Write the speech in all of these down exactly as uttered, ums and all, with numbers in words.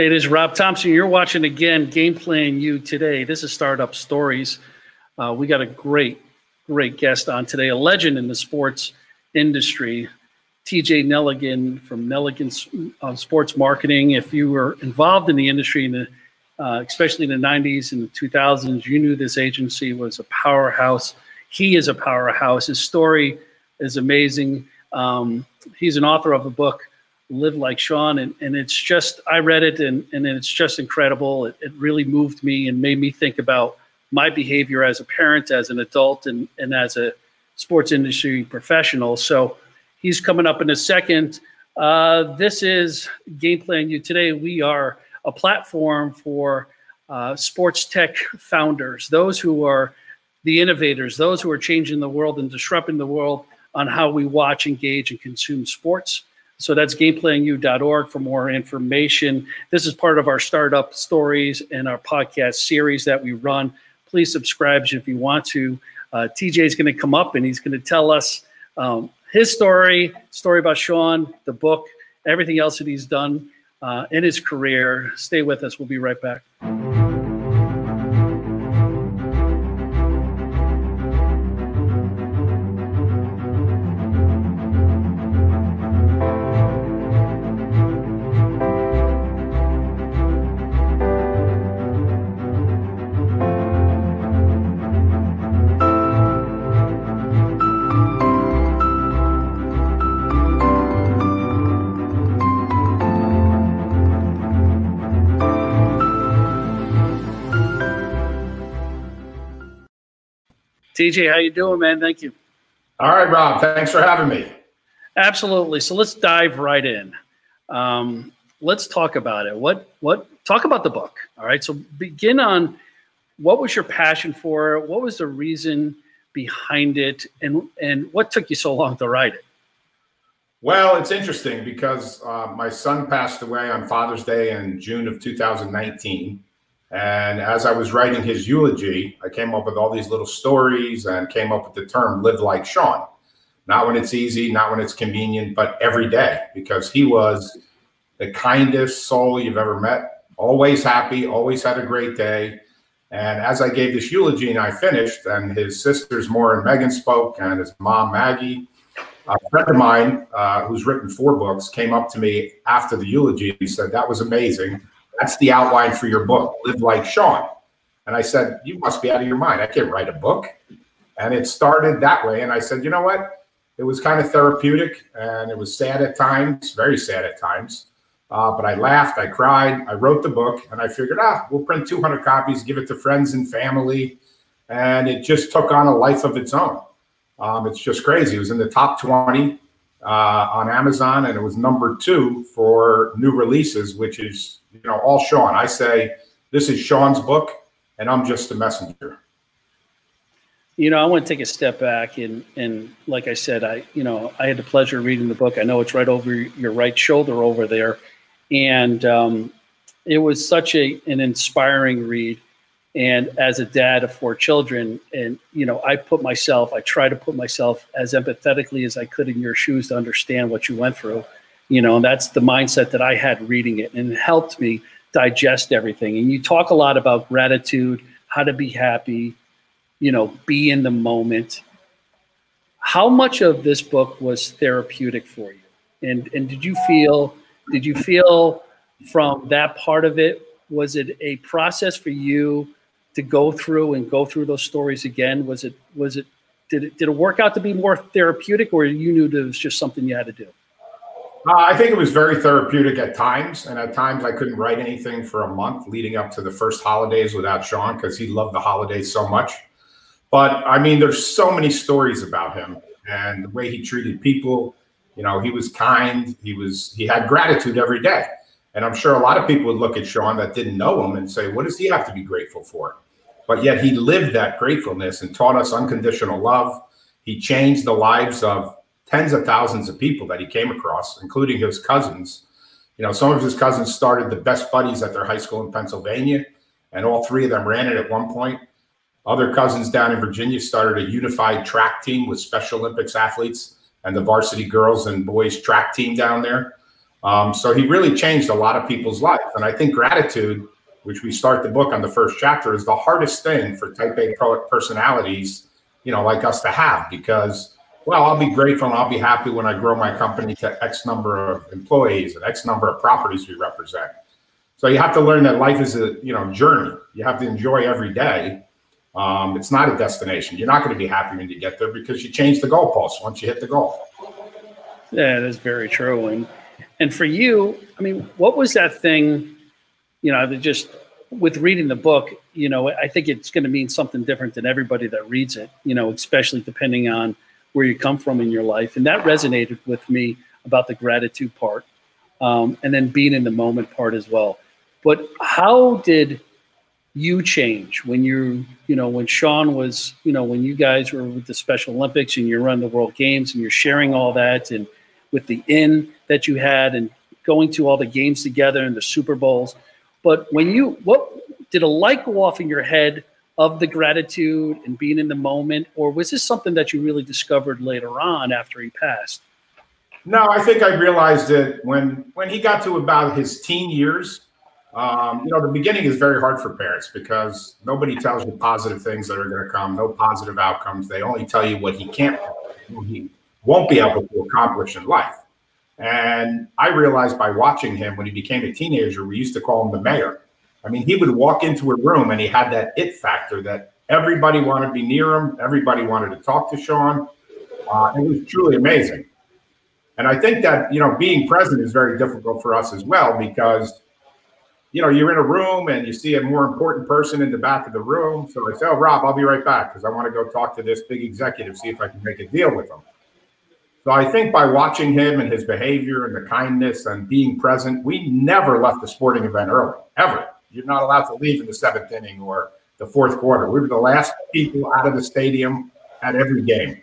It is Rob Thompson. You're watching, again, Gameplan U today. This is Startup Stories. Uh, we got a great, great guest on today, a legend in the sports industry, T J Nelligan from Nelligan uh, Sports Marketing. If you were involved in the industry, in the, uh, especially in the nineties and the two thousands, you knew this agency was a powerhouse. He is a powerhouse. His story is amazing. Um, he's an author of the book, Live Like Sean, and, and it's just, I read it, and, and it's just incredible. It, it really moved me and made me think about my behavior as a parent, as an adult, and, and as a sports industry professional. So he's coming up in a second. Uh, this is Gameplan U Today. We are a platform for uh, sports tech founders, those who are the innovators, those who are changing the world and disrupting the world on how we watch, engage, and consume sports. So that's gameplan u dot org for more information. This is part of our Startup Stories and our podcast series that we run. Please subscribe if you want to. Uh, T J is going to come up and he's going to tell us um, his story, story about Sean, the book, everything else that he's done uh, in his career. Stay with us. We'll be right back. T J, how you doing, man? Thank you. All right, Rob. Thanks for having me. Absolutely. So let's dive right in. Um, let's talk about it. What? What? Talk about the book. All right. So begin on what was your passion for it? What was the reason behind it? And and what took you so long to write it? Well, it's interesting because uh, my son passed away on Father's Day in June of two thousand nineteen. And as I was writing his eulogy, I came up with all these little stories and came up with the term live like Sean. Not when it's easy, not when it's convenient, but every day, because he was the kindest soul you've ever met, always happy, always had a great day. And as I gave this eulogy and I finished, and his sisters, Maura and Megan, spoke, and his mom, Maggie, a friend of mine uh, who's written four books, came up to me after the eulogy and said, "That was amazing. That's the outline for your book, Live Like Sean." And I said, "You must be out of your mind. I can't write a book." And it started that way. And I said, you know what? It was kind of therapeutic, and it was sad at times, very sad at times. Uh, but I laughed, I cried, I wrote the book, and I figured, ah, we'll print two hundred copies, give it to friends and family. And it just took on a life of its own. Um, it's just crazy. It was in the top twenty uh, on Amazon, and it was number two for new releases, which is, you know, all Sean. I say, this is Sean's book, and I'm just the messenger. You know, I want to take a step back. And, and like I said, I, you know, I had the pleasure of reading the book. I know it's right over your right shoulder over there. And um, it was such a, an inspiring read. And as a dad of four children, and, you know, I put myself, I try to put myself as empathetically as I could in your shoes to understand what you went through. You know, and that's the mindset that I had reading it, and it helped me digest everything. And you talk a lot about gratitude, how to be happy, you know, be in the moment. How much of this book was therapeutic for you? And and did you feel, did you feel from that part of it, was it a process for you to go through and go through those stories again? Was it, was it, did it, did it work out to be more therapeutic, or you knew that it was just something you had to do? Uh, I think it was very therapeutic at times, and at times I couldn't write anything for a month leading up to the first holidays without Sean, because he loved the holidays so much. But I mean, there's so many stories about him and the way he treated people. You know, he was kind. He was he had gratitude every day. And I'm sure a lot of people would look at Sean that didn't know him and say, what does he have to be grateful for? But yet he lived that gratefulness and taught us unconditional love. He changed the lives of tens of thousands of people that he came across, including his cousins. You know, some of his cousins started the best buddies at their high school in Pennsylvania, and all three of them ran it at one point. Other cousins down in Virginia started a unified track team with Special Olympics athletes and the varsity girls and boys track team down there. Um, so he really changed a lot of people's lives. And I think gratitude, which we start the book on the first chapter, is the hardest thing for type A personalities, you know, like us to have, because, well, I'll be grateful and I'll be happy when I grow my company to X number of employees and X number of properties we represent. So you have to learn that life is a, you know, journey. You have to enjoy every day. Um, it's not a destination. You're not going to be happy when you get there because you change the goalposts once you hit the goal. Yeah, that's very true. And, and for you, I mean, what was that thing, you know, that just with reading the book, you know, I think it's going to mean something different than everybody that reads it, you know, especially depending on where you come from in your life. And that resonated with me about the gratitude part, um, and then being in the moment part as well. But how did you change when you, you know, when Sean was, you know, when you guys were with the Special Olympics and you run the World Games and you're sharing all that, and with the inn that you had and going to all the games together and the Super Bowls. But when you, what did a light go off in your head of the gratitude and being in the moment, or was this something that you really discovered later on after he passed? No, I think I realized it when, when he got to about his teen years. Um, you know, the beginning is very hard for parents because nobody tells you positive things that are going to come, no positive outcomes. They only tell you what he can't, what he won't be able to accomplish in life. And I realized by watching him when he became a teenager, we used to call him the mayor. I mean, he would walk into a room and he had that it factor that everybody wanted to be near him. Everybody wanted to talk to Sean. Uh, it was truly amazing. And I think that, you know, being present is very difficult for us as well, because, you know, you're in a room and you see a more important person in the back of the room. So I say, oh, Rob, I'll be right back because I want to go talk to this big executive, see if I can make a deal with him. So I think by watching him and his behavior and the kindness and being present, we never left the sporting event early, ever. You're not allowed to leave in the seventh inning or the fourth quarter. We were the last people out of the stadium at every game.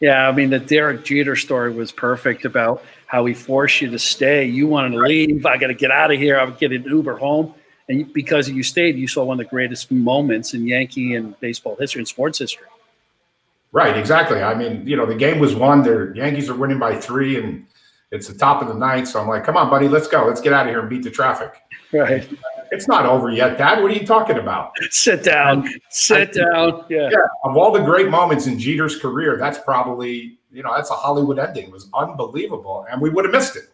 Yeah, I mean, the Derek Jeter story was perfect about how he forced you to stay. You wanted to leave. I got to get out of here. I would get an Uber home. And because you stayed, you saw one of the greatest moments in Yankee and baseball history and sports history. Right, exactly. I mean, you know, the game was won. The Yankees are winning by three, and it's the top of the ninth. So I'm like, come on, buddy, let's go. Let's get out of here and beat the traffic. Right. It's not over yet, Dad. What are you talking about? Sit down. And Sit I, down. Yeah. yeah. Of all the great moments in Jeter's career, that's probably, you know, that's a Hollywood ending. It was unbelievable, and we would have missed it.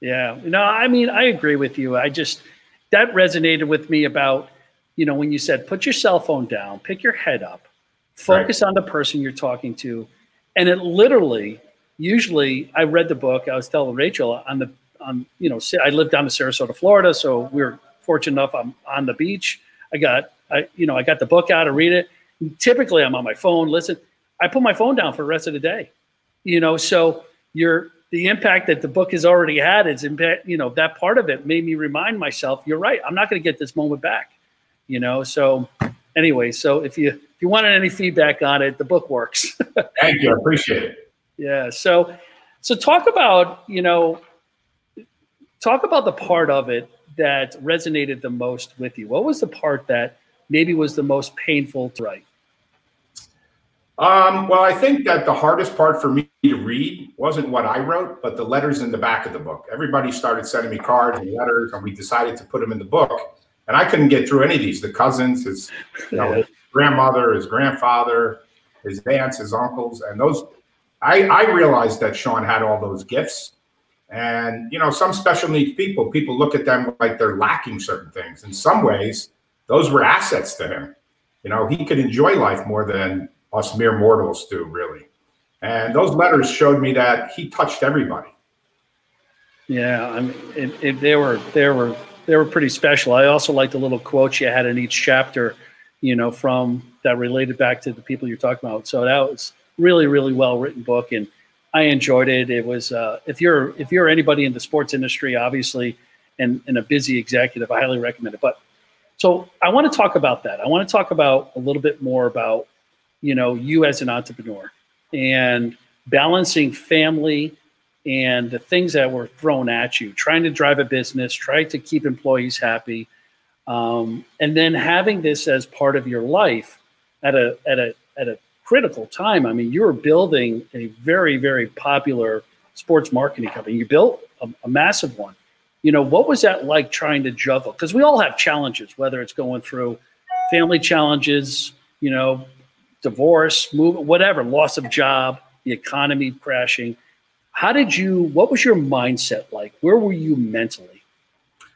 Yeah. No, I mean, I agree with you. I just, that resonated with me about, you know, when you said, put your cell phone down, pick your head up. Focus right on the person you're talking to. And it literally, usually I read the book, I was telling Rachel on the, on, you know, I lived down in Sarasota, Florida. So we were fortunate enough. I'm on the beach. I got, I, you know, I got the book out to read it. And typically I'm on my phone. Listen, I put my phone down for the rest of the day, you know, so you're, the impact that the book has already had is, impact, you know, that part of it made me remind myself, you're right. I'm not going to get this moment back, you know? So anyway, so if you, you wanted any feedback on it, the book works. Thank you. I appreciate it. Yeah. So, so talk about, you know, talk about the part of it that resonated the most with you. What was the part that maybe was the most painful to write? Um, well, I think that the hardest part for me to read wasn't what I wrote, but the letters in the back of the book. Everybody started sending me cards and letters, and we decided to put them in the book. And I couldn't get through any of these. The cousins, his, you know, his grandmother, his grandfather, his aunts, his uncles. And those, I, I realized that Sean had all those gifts. And, you know, some special needs people, people look at them like they're lacking certain things. In some ways, those were assets to him. You know, he could enjoy life more than us mere mortals do, really. And those letters showed me that he touched everybody. Yeah, I mean, it, it, they were, they were. They were pretty special. I also liked the little quotes you had in each chapter, you know, from that related back to the people you're talking about. So that was really, really well written book, and I enjoyed it. It was uh, if you're if you're anybody in the sports industry, obviously, and, and a busy executive, I highly recommend it. But so I want to talk about that. I want to talk about a little bit more about, you know, you as an entrepreneur and balancing family and the things that were thrown at you, trying to drive a business, trying to keep employees happy, um, and then having this as part of your life at a at a at a critical time. I mean, you were building a very, very popular sports marketing company. You built a, a massive one. You know, what was that like trying to juggle? Because we all have challenges, whether it's going through family challenges, you know, divorce, move, whatever, loss of job, the economy crashing. How did you, what was your mindset like? Where were you mentally?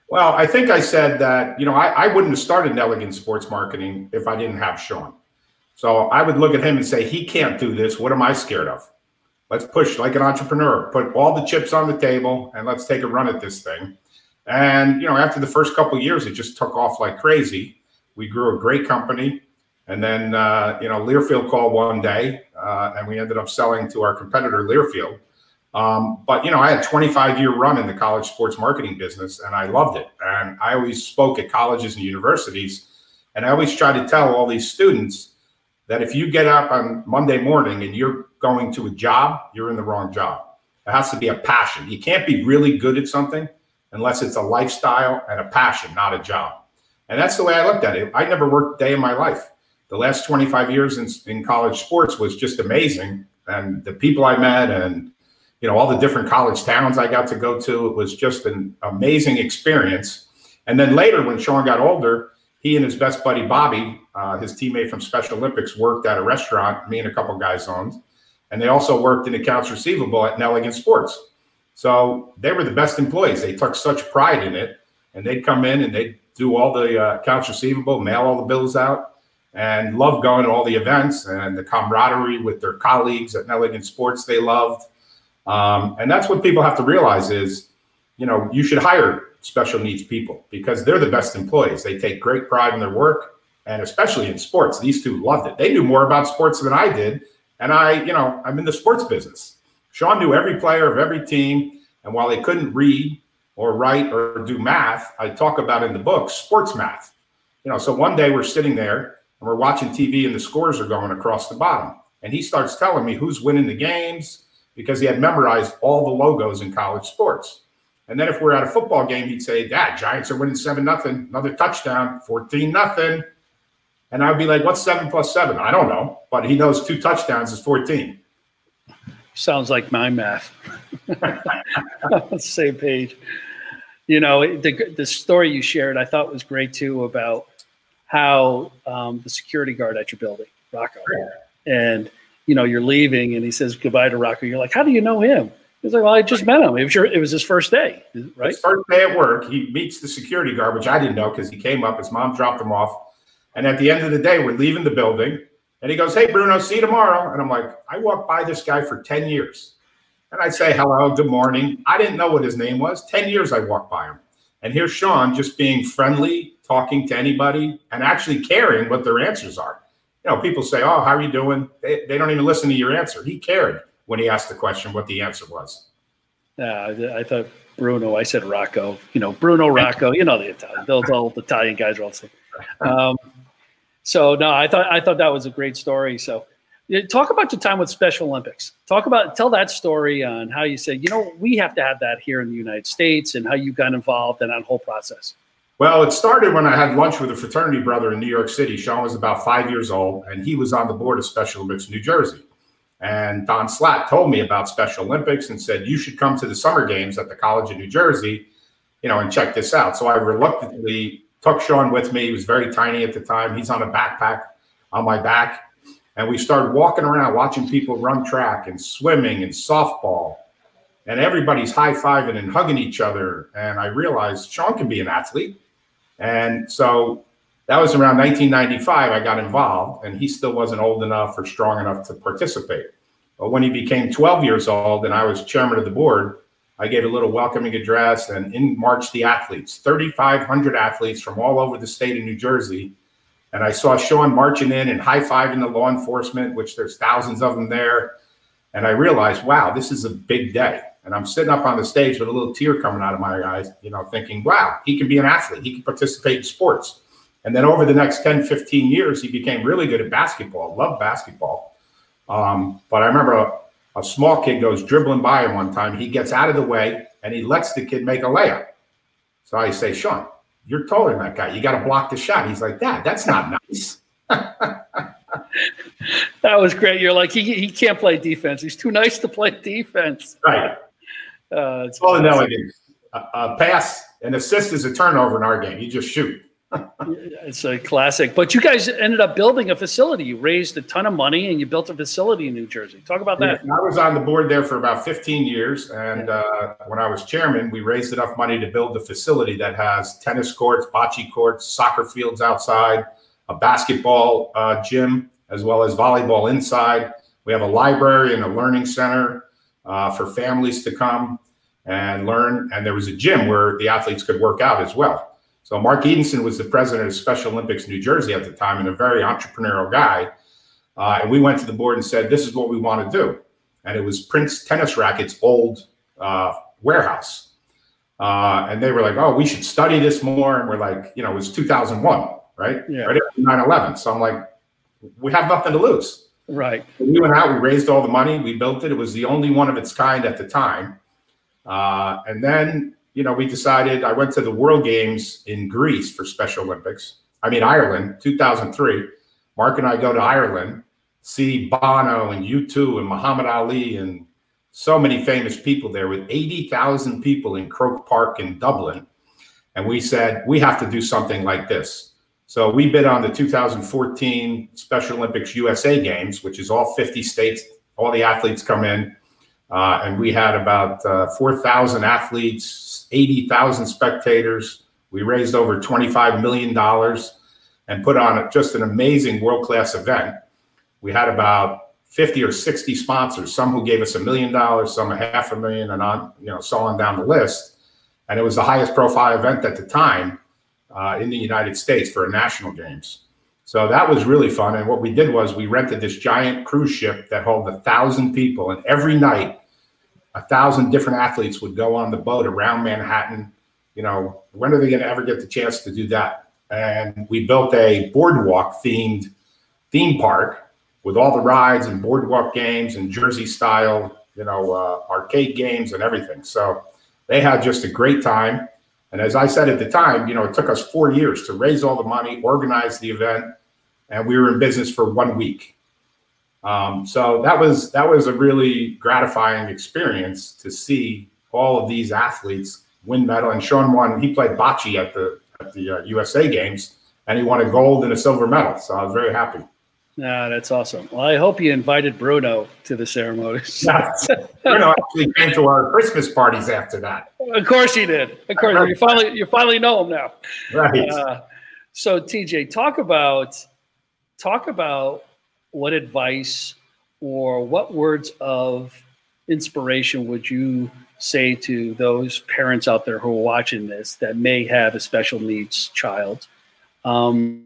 Well, I think I said that, you know, I, I wouldn't have started Nelligan Sports Marketing if I didn't have Sean. So I would look at him and say, he can't do this. What am I scared of? Let's push like an entrepreneur, put all the chips on the table and let's take a run at this thing. And, you know, after the first couple of years, it just took off like crazy. We grew a great company. And then, uh, you know, Learfield called one day uh, and we ended up selling to our competitor, Learfield. Um, but, you know, I had a twenty-five year run in the college sports marketing business and I loved it. And I always spoke at colleges and universities. And I always try to tell all these students that if you get up on Monday morning and you're going to a job, you're in the wrong job. It has to be a passion. You can't be really good at something unless it's a lifestyle and a passion, not a job. And that's the way I looked at it. I never worked a day in my life. The last twenty-five years in, in college sports was just amazing. And the people I met and, you know, all the different college towns I got to go to, it was just an amazing experience. And then later when Sean got older, he and his best buddy, Bobby, uh, his teammate from Special Olympics, worked at a restaurant me and a couple guys owned. And they also worked in accounts receivable at Nelligan Sports. So they were the best employees. They took such pride in it. And they'd come in and they'd do all the uh, accounts receivable, mail all the bills out, and loved going to all the events and the camaraderie with their colleagues at Nelligan Sports they loved. Um, and that's what people have to realize is, you know, you should hire special needs people because they're the best employees. They take great pride in their work, and especially in sports. These two loved it. They knew more about sports than I did. And I, you know, I'm in the sports business. Sean knew every player of every team. And while they couldn't read or write or do math, I talk about in the book, sports math. You know, so one day we're sitting there and we're watching T V and the scores are going across the bottom. And he starts telling me who's winning the games because he had memorized all the logos in college sports. And then if we're at a football game, he'd say, Dad, Giants are winning seven nothing, another touchdown, fourteen nothing. And I'd be like, what's seven plus seven? I don't know, but he knows two touchdowns is fourteen. Sounds like my math. Same page. You know, the, the story you shared, I thought was great too, about how um, the security guard at your building, Rocco, and, you know, you're leaving and he says goodbye to Rocco. You're like, how do you know him? He's like, well, I just met him. It was, your, it was his first day, right? His first day at work, he meets the security guard, which I didn't know because he came up. His mom dropped him off. And at the end of the day, we're leaving the building. And he goes, hey, Bruno, see you tomorrow. And I'm like, I walked by this guy for ten years. And I'd say, hello, good morning. I didn't know what his name was. ten years I walked by him. And here's Sean just being friendly, talking to anybody, and actually caring what their answers are. You know, people say, oh, how are you doing? They, they don't even listen to your answer. He cared when he asked the question what the answer was. Yeah, uh, I thought Bruno, I said Rocco. You know, Bruno, Rocco, you know the Italian. Those old Italian guys are all the same. Um, So no, I thought I thought that was a great story. So, talk about your time with Special Olympics. Talk about tell that story on how you said, you know, we have to have that here in the United States, and how you got involved in that whole process. Well, it started when I had lunch with a fraternity brother in New York City. Sean was about five years old, and he was on the board of Special Olympics New Jersey. And Don Slatt told me about Special Olympics and said you should come to the summer games at the College of New Jersey, you know, and check this out. So I reluctantly took Sean with me. He was very tiny at the time. He's on a backpack on my back. And we started walking around, watching people run track and swimming and softball. And everybody's high-fiving and hugging each other. And I realized Sean can be an athlete. And so that was around nineteen ninety-five I got involved. And he still wasn't old enough or strong enough to participate. But when he became twelve years old and I was chairman of the board, I gave a little welcoming address, and in marched the athletes, thirty-five hundred athletes from all over the state of New Jersey. And I saw Sean marching in and high-fiving the law enforcement, which there's thousands of them there. And I realized, wow, this is a big day. And I'm sitting up on the stage with a little tear coming out of my eyes, you know, thinking, wow, he can be an athlete. He can participate in sports. And then over the next ten, fifteen years, he became really good at basketball, loved basketball. Um, but I remember a, A small kid goes dribbling by him one time. He gets out of the way, and he lets the kid make a layup. So I say, Sean, you're taller than that guy. You got to block the shot. He's like, Dad, that's not nice. That was great. You're like, he, he can't play defense. He's too nice to play defense. Right. Uh, it's well, no, it is. A, a pass, an assist is a turnover in our game. You just shoot. It's a classic. But you guys ended up building a facility. You raised a ton of money, and you built a facility in New Jersey. Talk about that. Yeah, I was on the board there for about fifteen years, and uh, when I was chairman, we raised enough money to build a facility that has tennis courts, bocce courts, soccer fields outside, a basketball uh, gym, as well as volleyball inside. We have a library and a learning center uh, for families to come and learn, and there was a gym where the athletes could work out as well. So Mark Edenson was the president of Special Olympics New Jersey at the time, and a very entrepreneurial guy. Uh, and we went to the board and said, this is what we want to do. And it was Prince Tennis Racket's old uh, warehouse. Uh, and they were like, oh, we should study this more. And we're like, you know, it was two thousand one, right? Yeah. Right after nine eleven. So I'm like, we have nothing to lose. Right. So we went out, we raised all the money, we built it. It was the only one of its kind at the time. Uh, and then, you know, we decided, I went to the World Games in Greece for Special Olympics. I mean, Ireland, two thousand three. Mark and I go to Ireland, see Bono and U two and Muhammad Ali and so many famous people there, with eighty thousand people in Croke Park in Dublin. And we said, we have to do something like this. So we bid on the two thousand fourteen Special Olympics U S A Games, which is all fifty states, all the athletes come in. Uh, and we had about uh, four thousand athletes, eighty thousand spectators. We raised over twenty-five million dollars and put on a, just an amazing world-class event. We had about fifty or sixty sponsors, some who gave us a million dollars, some a half a million, and on, you know, so on down the list. And it was the highest profile event at the time uh, in the United States for a national games. So that was really fun. And what we did was we rented this giant cruise ship that held a thousand people. And every night, a thousand different athletes would go on the boat around Manhattan. You know, when are they going to ever get the chance to do that? And we built a boardwalk themed theme park with all the rides and boardwalk games and Jersey style, you know, uh, arcade games and everything. So they had just a great time. And as I said at the time, you know, it took us four years to raise all the money, organize the event, and we were in business for one week. Um, so that was that was a really gratifying experience to see all of these athletes win medal. And Sean won. He played bocce at the at the uh, U S A Games, and he won a gold and a silver medal. So I was very happy. Yeah, that's awesome. Well, I hope you invited Bruno to the ceremony. Yes. Bruno actually came to our Christmas parties after that. Of course he did. Of course, right. you finally you finally know him now. Right. Uh, so T J, talk about talk about what advice or what words of inspiration would you say to those parents out there who are watching this that may have a special needs child? Um,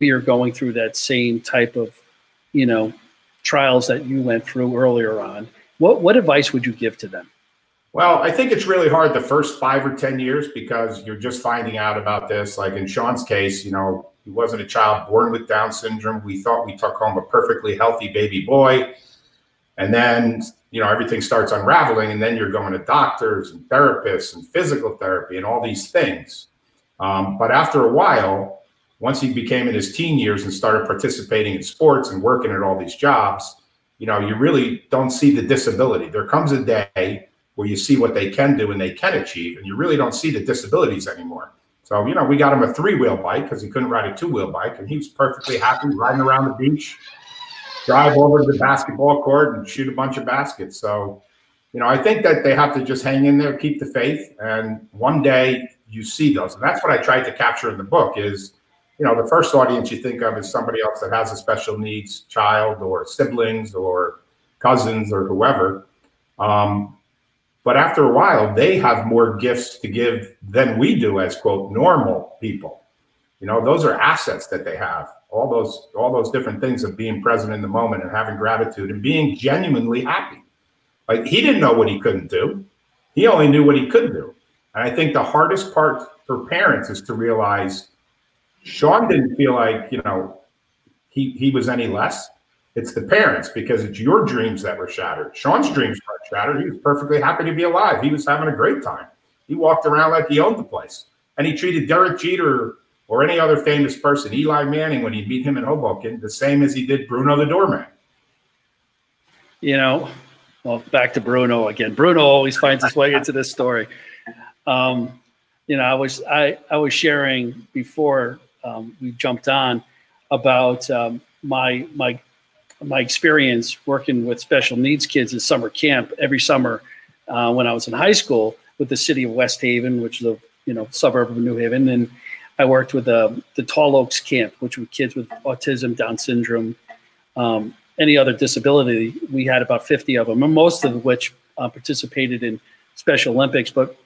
We are going through that same type of, you know, trials that you went through earlier on. What what advice would you give to them? Well, I think it's really hard the first five or ten years because you're just finding out about this. Like in Sean's case, you know, he wasn't a child born with Down syndrome. We thought we took home a perfectly healthy baby boy. And then, you know, everything starts unraveling. And then you're going to doctors and therapists and physical therapy and all these things. Um, but after a while, once he became in his teen years and started participating in sports and working at all these jobs, you know, you really don't see the disability. There comes a day where you see what they can do and they can achieve, and you really don't see the disabilities anymore. So, you know, we got him a three-wheel bike because he couldn't ride a two-wheel bike, and he was perfectly happy riding around the beach, drive over to the basketball court and shoot a bunch of baskets. So, you know, I think that they have to just hang in there, keep the faith, and one day you see those. And that's what I tried to capture in the book is, you know, the first audience you think of is somebody else that has a special needs child or siblings or cousins or whoever. Um, but after a while, they have more gifts to give than we do as, quote, normal people. You know, those are assets that they have. All those, all those different things of being present in the moment and having gratitude and being genuinely happy. Like, he didn't know what he couldn't do. He only knew what he could do. And I think the hardest part for parents is to realize Sean didn't feel like, you know, he, he was any less. It's the parents, because it's your dreams that were shattered. Sean's dreams were shattered. He was perfectly happy to be alive. He was having a great time. He walked around like he owned the place. And he treated Derek Jeter or any other famous person, Eli Manning, when he'd meet him in Hoboken, the same as he did Bruno the doorman. You know, Well, back to Bruno again. Bruno always finds his way into this story. Um, you know, I was I, I was sharing before um, we jumped on about um, my my my experience working with special needs kids in summer camp every summer uh, when I was in high school with the city of West Haven, which is a you know suburb of New Haven, and I worked with the the Tall Oaks Camp, which were kids with autism, Down syndrome. Um, any other disability. We had about fifty of them, and most of which uh, participated in Special Olympics. But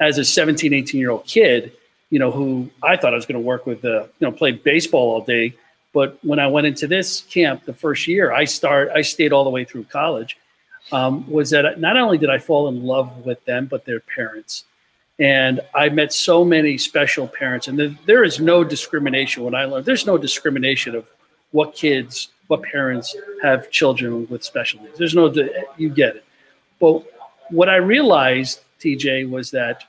as a seventeen, eighteen year old kid, you know, who I thought I was going to work with, uh, you know, played baseball all day. But when I went into this camp the first year, I start, I stayed all the way through college, um, was that not only did I fall in love with them, but their parents. And I met so many special parents, and there, there is no discrimination. When I learned, there's no discrimination of what kids, what parents have children with special needs. There's no, you get it. But what I realized, T J, was that,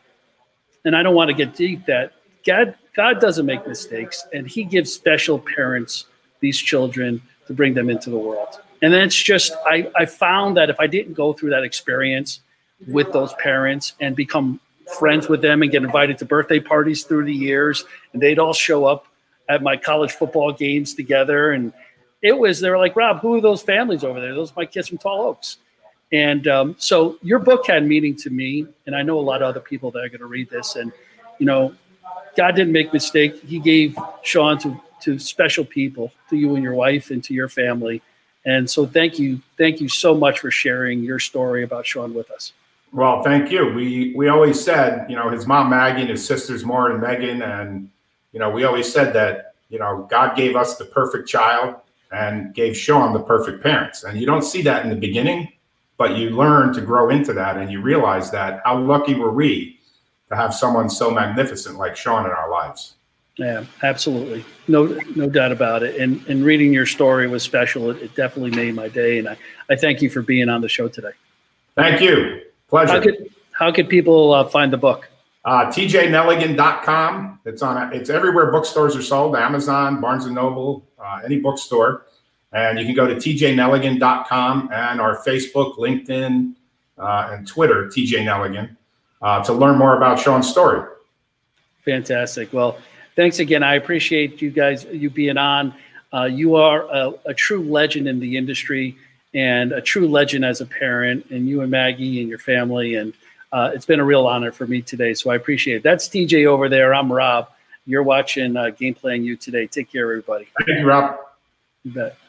and I don't want to get deep, that God, God doesn't make mistakes, and he gives special parents these children to bring them into the world. And that's just, I, I found that if I didn't go through that experience with those parents and become friends with them and get invited to birthday parties through the years, and they'd all show up at my college football games together, and it was, they were like, Rob, who are those families over there? Those are my kids from Tall Oaks. And um, so your book had meaning to me, and I know a lot of other people that are going to read this. And, you know, God didn't make a mistake. He gave Sean to, to special people, to you and your wife and to your family. And so thank you. Thank you so much for sharing your story about Sean with us. Well, thank you. We we always said, you know, his mom, Maggie, and his sisters, Maura and Megan. And, you know, we always said that, you know, God gave us the perfect child and gave Sean the perfect parents. And you don't see that in the beginning, but you learn to grow into that, and you realize that how lucky were we to have someone so magnificent like Sean in our lives. Yeah, absolutely. No no doubt about it. And and reading your story was special. It, it definitely made my day. And I, I thank you for being on the show today. Thank you. Pleasure. How could, how could people uh, find the book? Uh, T J Nelligan dot com. It's on. A, it's everywhere bookstores are sold: Amazon, Barnes and Noble, uh, any bookstore. And you can go to T J Nelligan dot com and our Facebook, LinkedIn, uh, and Twitter, T J Nelligan, uh, to learn more about Sean's story. Fantastic. Well, thanks again. I appreciate you guys, you being on. Uh, you are a, a true legend in the industry, and a true legend as a parent, and you and Maggie and your family, and Uh, it's been a real honor for me today, so I appreciate it. That's T J over there. I'm Rob. You're watching uh, Gameplan U today. Take care, everybody. Thank you, Rob. You bet.